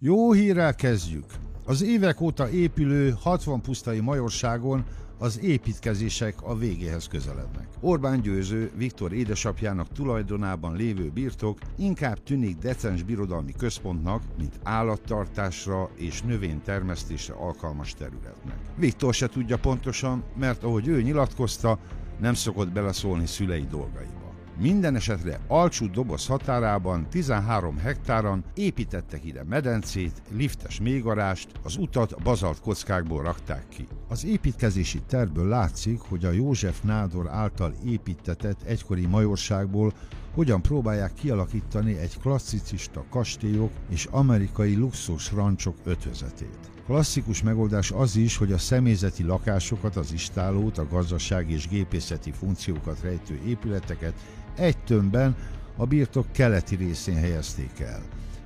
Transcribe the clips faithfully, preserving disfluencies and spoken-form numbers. Jó hírrel kezdjük. Az évek óta épülő hatvan pusztai majorságon az építkezések a végéhez közelednek. Orbán Győző, Viktor édesapjának tulajdonában lévő birtok inkább tűnik decens birodalmi központnak, mint állattartásra és növénytermesztésre alkalmas területnek. Viktor se tudja pontosan, mert ahogy ő nyilatkozta, nem szokott beleszólni szülei dolgaiba. Minden esetre Alcsútdoboz határában tizenhárom hektáron építettek ide medencét, liftes mélygarást, az utat bazalt kockákból rakták ki. Az építkezési tervből látszik, hogy a József Nádor által építetett egykori majorságból hogyan próbálják kialakítani egy klasszicista kastélyok és amerikai luxus rancsok ötvözetét. Klasszikus megoldás az is, hogy a személyzeti lakásokat, az istállót, a gazdasági és gépészeti funkciókat rejtő épületeket egy tömbben a birtok keleti részén helyezték el.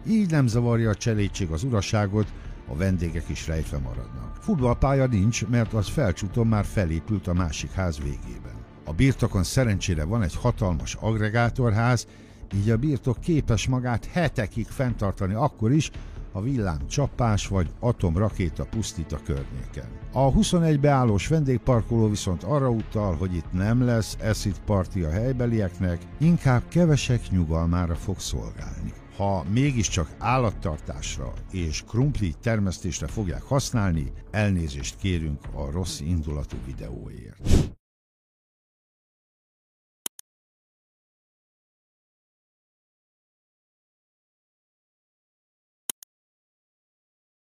Így nem zavarja a cselédség az uraságot, a vendégek is rejtve maradnak. Futballpálya nincs, mert az Felcsúton már felépült a másik ház végében. A birtokon szerencsére van egy hatalmas agregátorház, így a birtok képes magát hetekig fenntartani akkor is, ha villámcsapás vagy atomrakéta pusztít a környéken. A huszonegy beállós vendégparkoló viszont arra utal, hogy itt nem lesz acid party a helybelieknek, inkább kevesek nyugalmára fog szolgálni. Ha mégiscsak állattartásra és krumpli termesztésre fogják használni, elnézést kérünk a rossz indulatú videóért.